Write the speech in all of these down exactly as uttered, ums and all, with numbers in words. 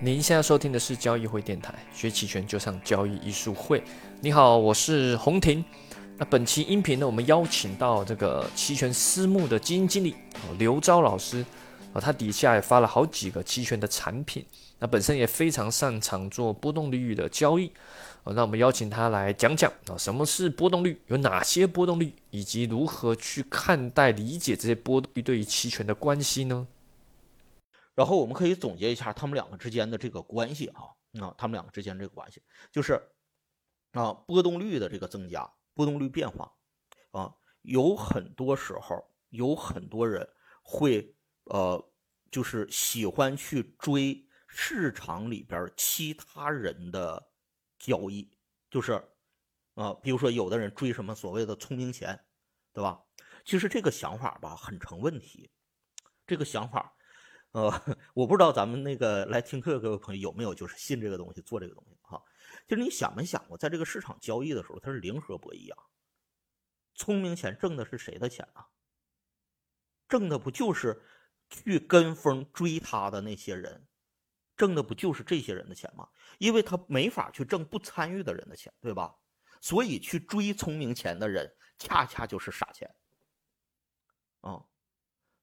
您现在收听的是交易会电台，学期权就上交易艺术会。你好，我是洪婷。那本期音频呢，我们邀请到这个期权私募的基金经理刘钊老师，他底下也发了好几个期权的产品，那本身也非常擅长做波动率的交易。那我们邀请他来讲讲什么是波动率，有哪些波动率，以及如何去看待理解这些波动率对于期权的关系呢？然后我们可以总结一下他们两个之间的这个关系啊，那、啊、他们两个之间这个关系就是啊，波动率的这个增加，波动率变化啊，有很多时候有很多人会呃，就是喜欢去追市场里边其他人的交易，就是啊，比如说有的人追什么所谓的聪明钱，对吧？其实这个想法吧很成问题，这个想法。呃，我不知道咱们那个来听课各位朋友有没有就是信这个东西做这个东西哈、啊，就是你想没想过在这个市场交易的时候它是零和博弈啊，聪明钱挣的是谁的钱啊？挣的不就是去跟风追他的那些人，挣的不就是这些人的钱吗？因为他没法去挣不参与的人的钱，对吧？所以去追聪明钱的人恰恰就是傻钱啊、嗯，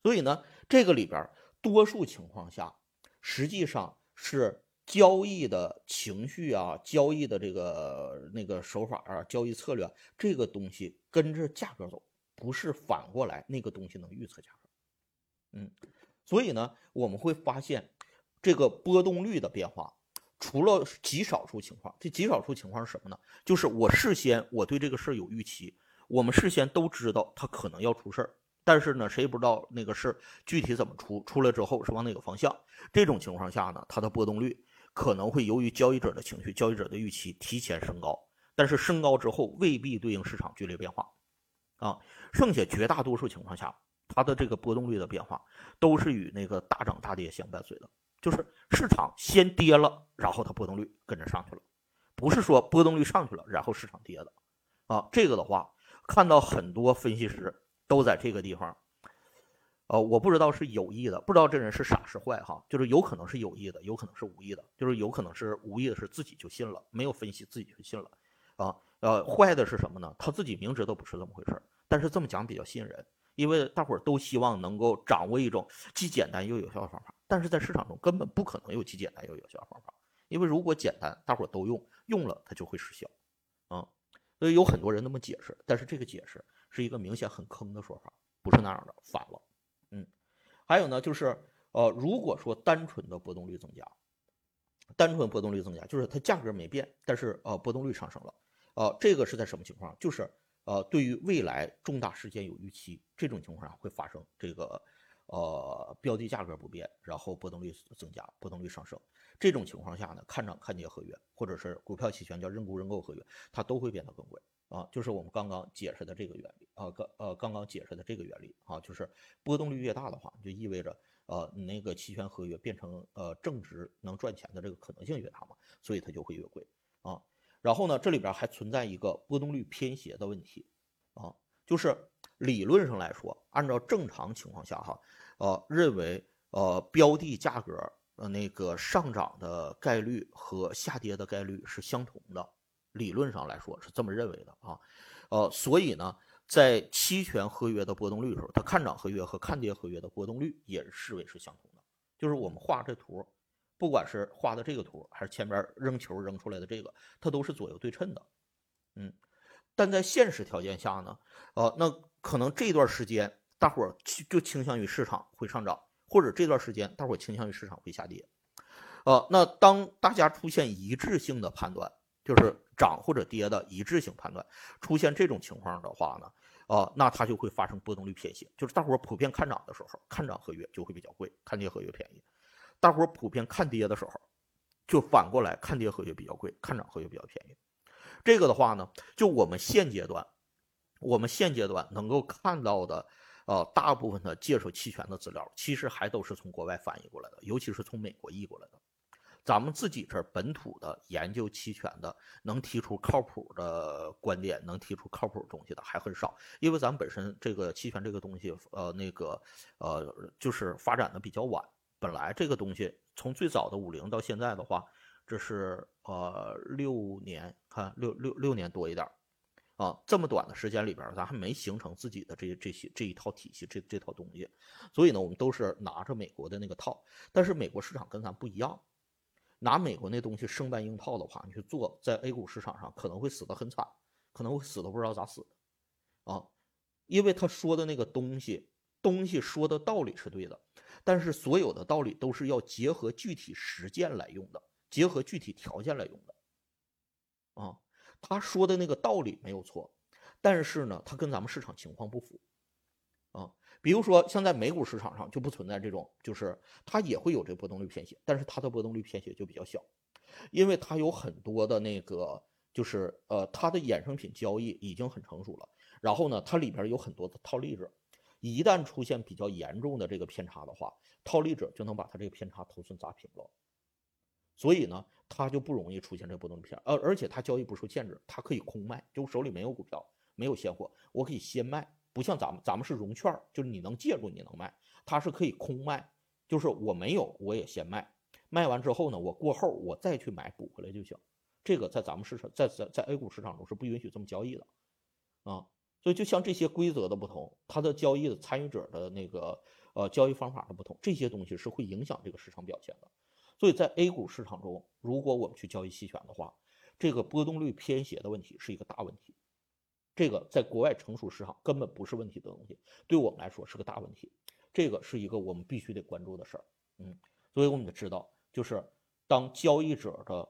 所以呢这个里边多数情况下实际上是交易的情绪啊，交易的这个那个手法啊，交易策略、啊、这个东西跟着价格走，不是反过来那个东西能预测价格。嗯，所以呢我们会发现这个波动率的变化除了极少数情况，这极少数情况是什么呢？就是我事先我对这个事有预期，我们事先都知道它可能要出事儿，但是呢谁也不知道那个事具体怎么出，出来之后是往哪个方向，这种情况下呢它的波动率可能会由于交易者的情绪，交易者的预期提前升高，但是升高之后未必对应市场剧烈变化啊，剩下绝大多数情况下它的这个波动率的变化都是与那个大涨大跌相伴随的，就是市场先跌了然后它波动率跟着上去了，不是说波动率上去了然后市场跌的啊，这个的话看到很多分析师都在这个地方，呃，我不知道是有意的，不知道这人是傻是坏哈，就是有可能是有意的，有可能是无意的，就是有可能是无意的是自己就信了，没有分析自己就信了，啊，呃，坏的是什么呢？他自己明知道不是这么回事，但是这么讲比较吸引人，因为大伙儿都希望能够掌握一种既简单又有效的方法，但是在市场中根本不可能有既简单又有效的方法，因为如果简单，大伙儿都用，用了它就会失效，啊，所以有很多人那么解释，但是这个解释是一个明显很坑的说法，不是那样的，反了。嗯，还有呢，就是呃，如果说单纯的波动率增加，单纯波动率增加，就是它价格没变，但是呃波动率上升了，呃，这个是在什么情况？就是呃对于未来重大事件有预期，这种情况下会发生这个呃标的价格不变，然后波动率增加，波动率上升，这种情况下呢，看涨看跌合约或者是股票期权叫认沽认购合约，它都会变得更贵。啊，就是我们刚刚解释的这个原理啊，刚呃刚刚解释的这个原理啊，就是波动率越大的话，就意味着呃你那个期权合约变成呃正值能赚钱的这个可能性越大嘛，所以它就会越贵啊。然后呢，这里边还存在一个波动率偏斜的问题啊，就是理论上来说，按照正常情况下哈，呃认为呃标的价格呃那个上涨的概率和下跌的概率是相同的。理论上来说是这么认为的啊，呃，所以呢，在期权合约的波动率的时候，它看涨合约和看跌合约的波动率也视为是相同的。就是我们画这图，不管是画的这个图，还是前边扔球扔出来的这个，它都是左右对称的。嗯，但在现实条件下呢，呃，那可能这段时间大伙儿就倾向于市场会上涨，或者这段时间大伙儿倾向于市场会下跌。呃，那当大家出现一致性的判断，就是涨或者跌的一致性判断，出现这种情况的话呢，呃，那它就会发生波动率偏斜，就是大伙普遍看涨的时候，看涨合约就会比较贵，看跌合约便宜；大伙普遍看跌的时候，就反过来看跌合约比较贵，看涨合约比较便宜。这个的话呢，就我们现阶段，我们现阶段能够看到的，呃，大部分的接手期权的资料，其实还都是从国外翻译过来的，尤其是从美国译过来的。咱们自己这儿本土的研究期权的，能提出靠谱的观点，能提出靠谱的东西的还很少，因为咱们本身这个期权这个东西，呃，那个，呃，就是发展的比较晚，本来这个东西从最早的五零到现在的话，这是呃六年，看六六六年多一点啊，这么短的时间里边，咱还没形成自己的这这些这一套体系，这这套东西，所以呢，我们都是拿着美国的那个套，但是美国市场跟咱不一样，拿美国那东西生搬硬套的话，你去做在 A 股市场上可能会死得很惨，可能会死都不知道咋死的啊，因为他说的那个东西。东西说的道理是对的，但是所有的道理都是要结合具体实践来用的，结合具体条件来用的啊，他说的那个道理没有错，但是呢他跟咱们市场情况不符啊。比如说像在美股市场上就不存在这种，就是它也会有这波动率偏斜，但是它的波动率偏斜就比较小，因为它有很多的那个就是呃，它的衍生品交易已经很成熟了，然后呢它里边有很多的套利者，一旦出现比较严重的这个偏差的话，套利者就能把他这个偏差头寸砸平了，所以呢他就不容易出现这波动率偏，而而且他交易不受限制，他可以空卖，就手里没有股票没有现货我可以先卖，不像咱们咱们是融券，就是你能借助你能卖，他是可以空卖，就是我没有我也先卖，卖完之后呢我过后我再去买补回来就行，这个在咱们市场在在在 A 股市场中是不允许这么交易的啊。所以就像这些规则的不同，它的交易的参与者的那个呃交易方法的不同，这些东西是会影响这个市场表现的。所以在 A 股市场中，如果我们去交易期权的话，这个波动率偏斜的问题是一个大问题，这个在国外成熟市场根本不是问题的东西，对我们来说是个大问题，这个是一个我们必须得关注的事儿。嗯，所以我们得知道，就是当交易者的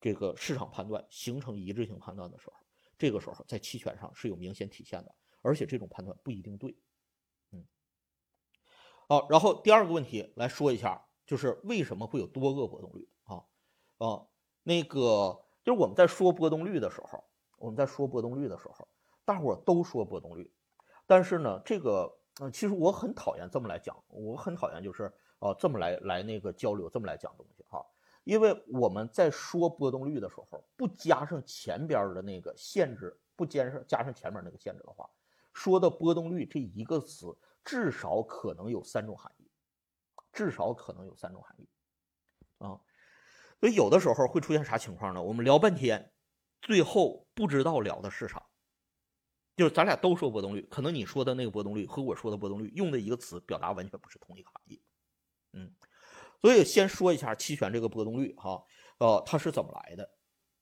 这个市场判断形成一致性判断的时候，这个时候在期权上是有明显体现的，而且这种判断不一定对。嗯，好，然后第二个问题来说一下，就是为什么会有多个波动率啊？啊，那个就是我们在说波动率的时候，我们在说波动率的时候，大伙都说波动率，但是呢，这个、呃、其实我很讨厌这么来讲，我很讨厌就是啊这么来来那个交流，这么来讲东西哈。啊，因为我们在说波动率的时候，不加上前边的那个限制，不加上加上前面那个限制的话，说的波动率这一个词至少可能有三种含义，至少可能有三种含义啊。所以有的时候会出现啥情况呢？我们聊半天，最后不知道聊的是啥，就是咱俩都说波动率，可能你说的那个波动率和我说的波动率用的一个词表达完全不是同一个含义。嗯。所以先说一下期权这个波动率哈，呃，它是怎么来的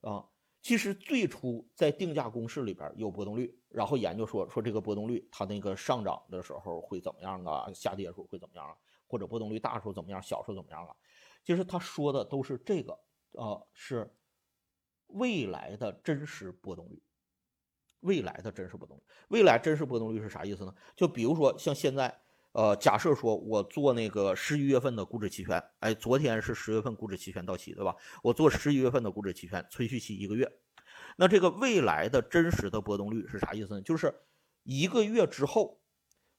啊？其实最初在定价公式里边有波动率，然后研究说说这个波动率它那个上涨的时候会怎么样啊，下跌的时候会怎么样啊，或者波动率大的时候怎么样，小时候怎么样啊？其实他说的都是这个，呃，是未来的真实波动率，未来的真实波动率，未来真实波动率是啥意思呢？就比如说像现在。呃，假设说我做那个十一月份的股指期权，哎，昨天是十月份股指期权到期，对吧？我做十一月份的股指期权，存续期一个月。那这个未来的真实的波动率是啥意思呢？就是一个月之后，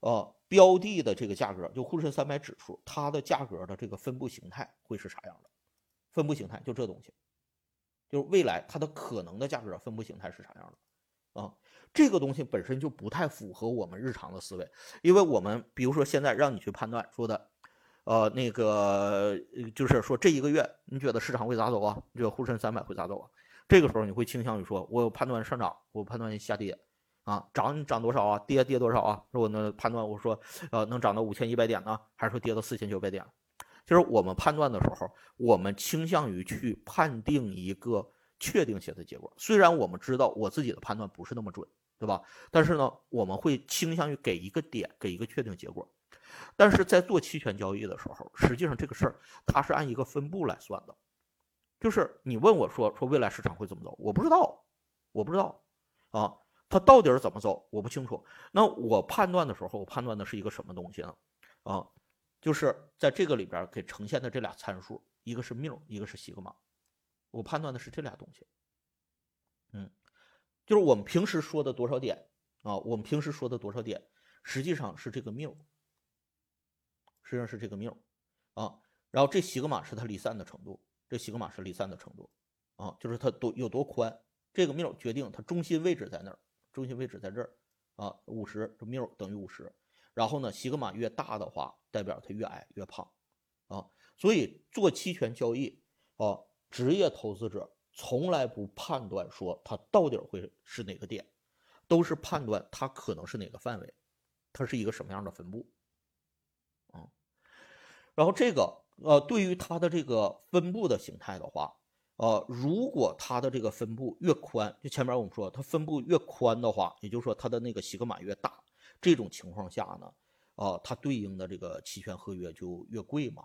呃，标的的这个价格，就沪深三百指数，它的价格的这个分布形态会是啥样的？分布形态就这东西，就是未来它的可能的价格分布形态是啥样的？啊。这个东西本身就不太符合我们日常的思维，因为我们比如说现在让你去判断说的，呃，那个就是说这一个月你觉得市场会咋走啊？你觉得沪深三百会咋走啊？这个时候你会倾向于说，我有判断上涨，我判断下跌，啊，涨涨多少啊？跌跌多少啊？如果能判断我说，呃，能涨到五千一百点呢，还是说跌到四千九百点？就是我们判断的时候，我们倾向于去判定一个确定性的结果，虽然我们知道我自己的判断不是那么准。对吧？但是呢，我们会倾向于给一个点，给一个确定结果。但是在做期权交易的时候，实际上这个事儿它是按一个分布来算的。就是你问我说说未来市场会怎么走，我不知道，我不知道啊，它到底是怎么走，我不清楚。那我判断的时候，我判断的是一个什么东西呢？啊，就是在这个里边给呈现的这俩参数，一个是缪，一个是西格玛，我判断的是这俩东西。嗯。就是我们平时说的多少点啊？我们平时说的多少点，实际上是这个缪，实际上是这个缪啊。然后这西格玛是它离散的程度，这西格玛是离散的程度啊，就是它多有多宽。这个缪决定它中心位置在那儿，中心位置在这儿啊，五十，这缪等于五十。然后呢，西格玛越大的话，代表它越矮越胖啊。所以做期权交易啊，职业投资者从来不判断说它到底会是哪个点，都是判断它可能是哪个范围，它是一个什么样的分布啊、嗯。然后这个呃，对于它的这个分布的形态的话，呃，如果它的这个分布越宽，就前面我们说它分布越宽的话，也就是说它的那个西格玛越大，这种情况下呢，啊、呃，它对应的这个期权合约就越贵嘛，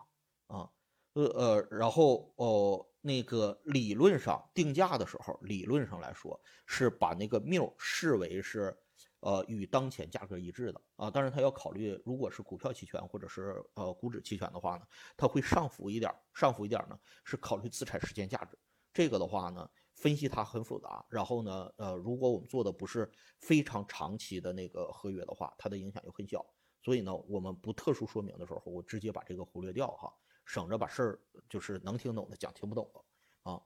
啊，呃呃，然后哦、呃，那个理论上定价的时候，理论上来说是把那个谬视为是，呃，与当前价格一致的啊，当然它要考虑，如果是股票期权或者是呃股指期权的话呢，它会上浮一点，上浮一点呢是考虑资产时间价值。这个的话呢，分析它很复杂，然后呢，呃，如果我们做的不是非常长期的那个合约的话，它的影响就很小。所以呢，我们不特殊说明的时候，我直接把这个忽略掉哈，省着把事儿就是能听懂的讲听不懂的啊。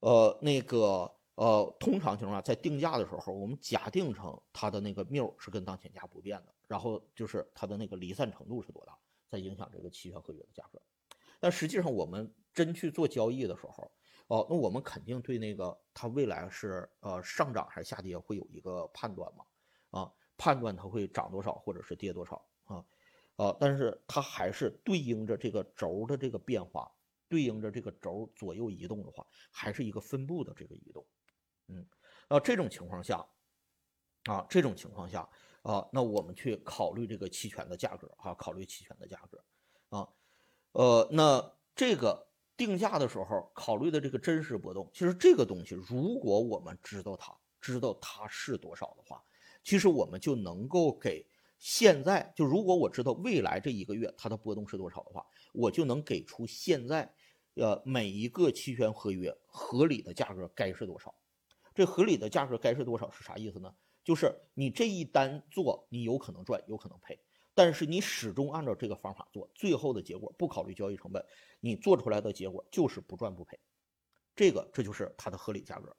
呃，那个呃，通常情况下，在定价的时候，我们假定成它的那个谬是跟当前价不变的，然后就是它的那个离散程度是多大，在影响这个期权合约的价格。但实际上，我们真去做交易的时候。哦，那我们肯定对那个它未来是呃上涨还是下跌会有一个判断嘛，啊，判断它会涨多少或者是跌多少啊，啊，但是它还是对应着这个轴的这个变化，对应着这个轴左右移动的话，还是一个分布的这个移动，嗯，那这种情况下，啊，这种情况下啊，那我们去考虑这个期权的价格啊，考虑期权的价格啊，呃，那这个。定价的时候考虑的这个真实波动，其实这个东西如果我们知道它知道它是多少的话，其实我们就能够给现在，就如果我知道未来这一个月它的波动是多少的话，我就能给出现在呃每一个期权合约合理的价格该是多少。这合理的价格该是多少是啥意思呢？就是你这一单做你有可能赚有可能赔，但是你始终按照这个方法做，最后的结果不考虑交易成本，你做出来的结果就是不赚不赔，这个这就是它的合理价格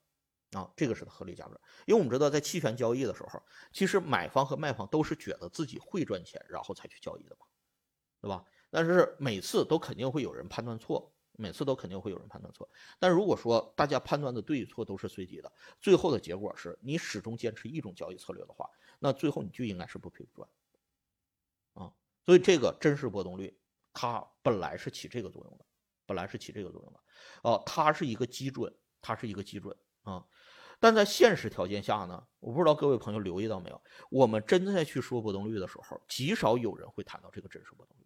啊，这个是它合理价格。因为我们知道在期权交易的时候，其实买方和卖方都是觉得自己会赚钱然后才去交易的嘛，对吧？但是每次都肯定会有人判断错，每次都肯定会有人判断错。但如果说大家判断的对与错都是随机的，最后的结果是你始终坚持一种交易策略的话，那最后你就应该是不赔不赚。啊，所以这个真实波动率它本来是起这个作用的，本来是起这个作用的，呃，它是一个基准，它是一个基准啊。但在现实条件下呢，我不知道各位朋友留意到没有，我们真在去说波动率的时候，极少有人会谈到这个真实波动率。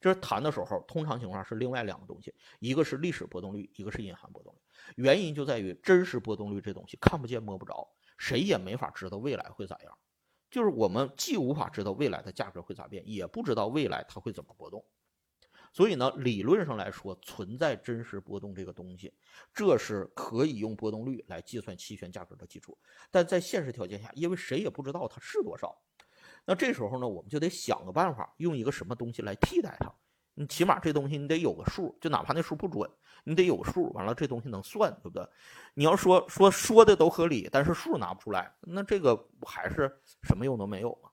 这谈的时候，通常情况下是另外两个东西，一个是历史波动率，一个是隐含波动率。原因就在于真实波动率这东西看不见摸不着，谁也没法知道未来会咋样。就是我们既无法知道未来的价格会咋变，也不知道未来它会怎么波动，所以呢，理论上来说存在真实波动这个东西，这是可以用波动率来计算期权价格的基础。但在现实条件下，因为谁也不知道它是多少，那这时候呢，我们就得想个办法，用一个什么东西来替代它。你起码这东西你得有个数，就哪怕那数不准，你得有数，完了这东西能算，对不对？你要说说说的都合理，但是数拿不出来，那这个还是什么用都没有嘛。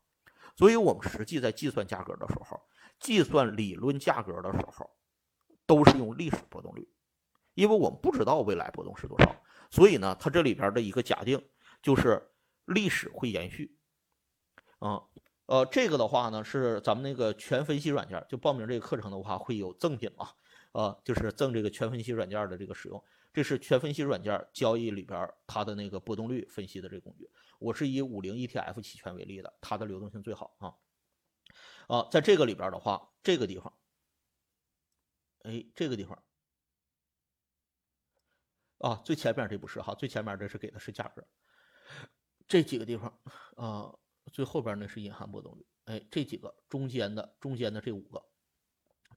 所以我们实际在计算价格的时候，计算理论价格的时候，都是用历史波动率，因为我们不知道未来波动是多少，所以呢，它这里边的一个假定就是历史会延续，啊、嗯。呃，这个的话呢，是咱们那个全分析软件，就报名这个课程的话会有赠品嘛，呃，就是赠这个全分析软件的这个使用，这是全分析软件交易里边它的那个波动率分析的这个工具。我是以五零 E T F 期权为例的，它的流动性最好啊。啊、呃，在这个里边的话，这个地方，哎，这个地方，啊，最前面这不是哈，最前面这是给的是价格，这几个地方啊。呃最后边那是隐含波动率，哎，这几个中间的中间的这五个，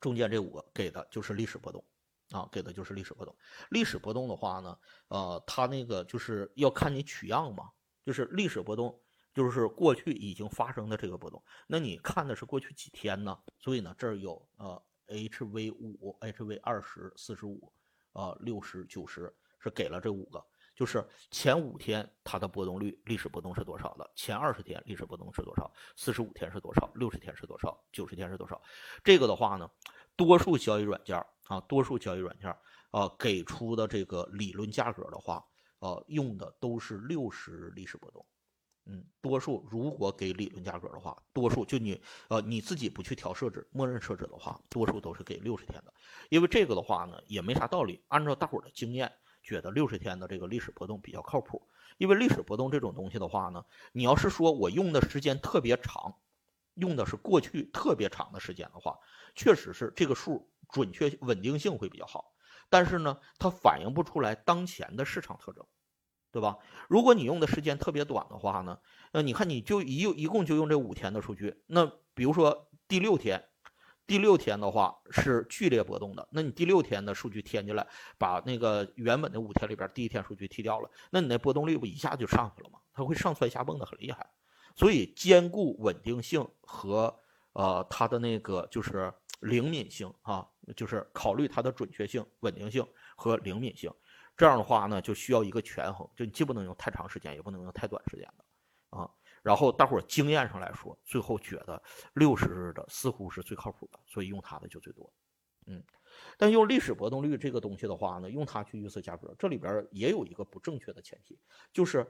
中间这五个给的就是历史波动，啊，给的就是历史波动。历史波动的话呢，呃，它那个就是要看你取样嘛，就是历史波动就是过去已经发生的这个波动，那你看的是过去几天呢？所以呢，这儿有呃 H V 五、H V 二十、四十五、啊六十、九十，是给了这五个。就是前五天它的波动率历史波动是多少的，前二十天历史波动是多少，四十五天是多少，六十天是多少，九十天是多少。这个的话呢，多数交易软件啊，多数交易软件啊给出的这个理论价格的话，呃，用的都是六十历史波动。嗯，多数如果给理论价格的话，多数就你呃你自己不去调设置，默认设置的话，多数都是给六十天的。因为这个的话呢，也没啥道理。按照大伙儿的经验，觉得六十天的这个历史波动比较靠谱。因为历史波动这种东西的话呢，你要是说我用的时间特别长，用的是过去特别长的时间的话，确实是这个数准确稳定性会比较好。但是呢，它反映不出来当前的市场特征，对吧？如果你用的时间特别短的话呢，那你看你就一一共就用这五天的数据，那比如说第六天，第六天的话是剧烈波动的，那你第六天的数据添进来，把那个原本的五天里边第一天数据踢掉了，那你那波动率不一下就上去了吗？它会上蹿下蹦的很厉害。所以兼顾稳定性和呃它的那个就是灵敏性啊，就是考虑它的准确性、稳定性和灵敏性。这样的话呢，就需要一个权衡，就你既不能用太长时间，也不能用太短时间的，啊。然后大伙儿经验上来说，最后觉得六十日的似乎是最靠谱的，所以用它的就最多。嗯，但用历史波动率这个东西的话呢，用它去预测价格，这里边也有一个不正确的前提，就是，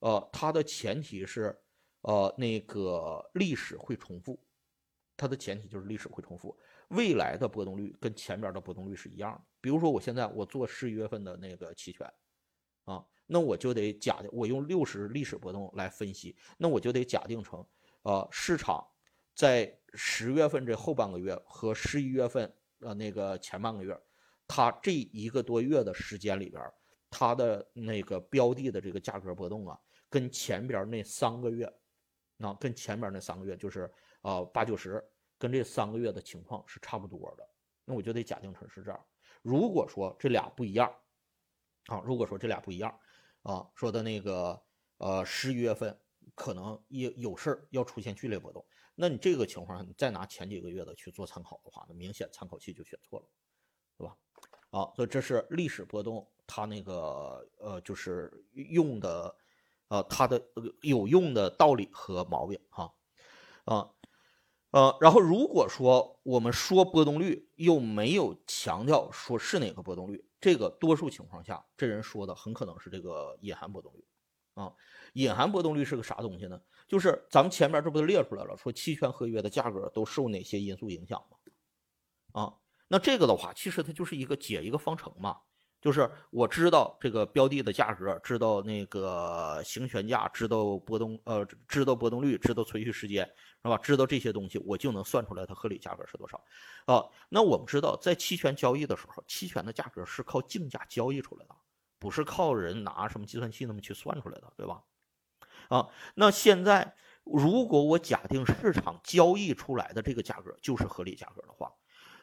呃，它的前提是，呃，那个历史会重复，它的前提就是历史会重复。未来的波动率跟前面的波动率是一样的。比如说我现在我做十一月份的那个期权啊，那我就得假定我用六十历史波动来分析，那我就得假定成呃市场在十月份这后半个月和十一月份呃那个前半个月，它这一个多月的时间里边，它的那个标的的这个价格波动啊，跟前边那三个月啊，跟前边那三个月就是呃八九十跟这三个月的情况是差不多的，那我就得假定成是这样。如果说这俩不一样啊，如果说这俩不一样啊，说的那个呃十一月份可能也有事儿要出现剧烈波动，那你这个情况你再拿前几个月的去做参考的话，那明显参考器就选错了，对吧？啊，所以这是历史波动它那个呃就是用的呃它的、呃、有用的道理和毛病哈啊。啊呃，然后如果说我们说波动率又没有强调说是哪个波动率，这个多数情况下这人说的很可能是这个隐含波动率啊。隐含波动率是个啥东西呢？就是咱们前面这不都列出来了，说期权合约的价格都受哪些因素影响吗？啊，那这个的话其实它就是一个解一个方程嘛，就是我知道这个标的的价格，知道那个行权价，知道波动，呃，知道波动率，知道存续时间，是吧？知道这些东西，我就能算出来它合理价格是多少。啊，那我们知道，在期权交易的时候，期权的价格是靠竞价交易出来的，不是靠人拿什么计算器那么去算出来的，对吧？啊，那现在如果我假定市场交易出来的这个价格就是合理价格的话。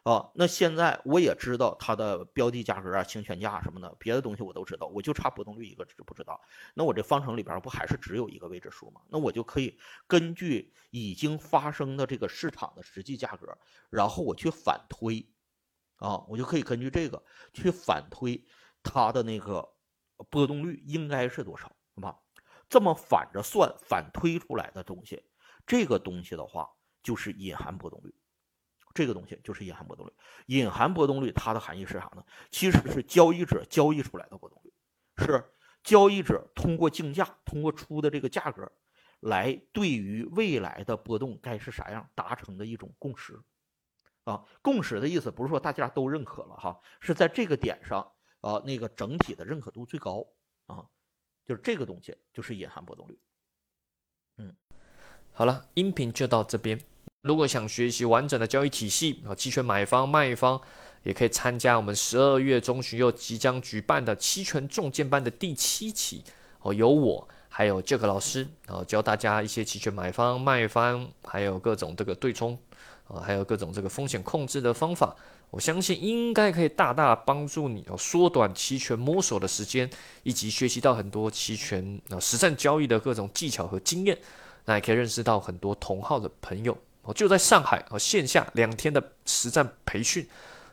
啊，那现在我也知道它的标的价格啊、行权价什么的，别的东西我都知道，我就差波动率一个知不知道？那我这方程里边不还是只有一个未知数吗？那我就可以根据已经发生的这个市场的实际价格，然后我去反推，啊，我就可以根据这个去反推它的那个波动率应该是多少，是吧？这么反着算、反推出来的东西，这个东西的话就是隐含波动率。这个东西就是隐含波动率。隐含波动率它的含义是啥呢？其实是交易者交易出来的波动率，是交易者通过竞价，通过出的这个价格来对于未来的波动该是啥样达成的一种共识啊。共识的意思不是说大家都认可了哈，是在这个点上啊，那个整体的认可度最高啊，就是这个东西就是隐含波动率。嗯，好了，音频就到这边。如果想学习完整的交易体系，期权买方、卖方，也可以参加我们十二月中旬又即将举办的期权重剑班的第七期，由我还有 Jack 老师教大家一些期权买方、卖方，还有各种这个对冲，还有各种这个风险控制的方法。我相信应该可以大大帮助你缩短期权摸索的时间，以及学习到很多期权实战交易的各种技巧和经验。那也可以认识到很多同好的朋友。就在上海线下两天的实战培训，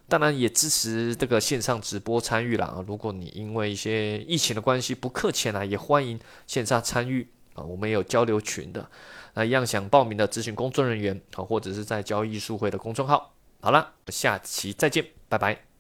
当然也支持这个线上直播参与啦。如果你因为一些疫情的关系不课前来，也欢迎线下参与啊。我们也有交流群的，那一样想报名的咨询工作人员啊，或者是在交易术会的公众号好了，下期再见，拜拜。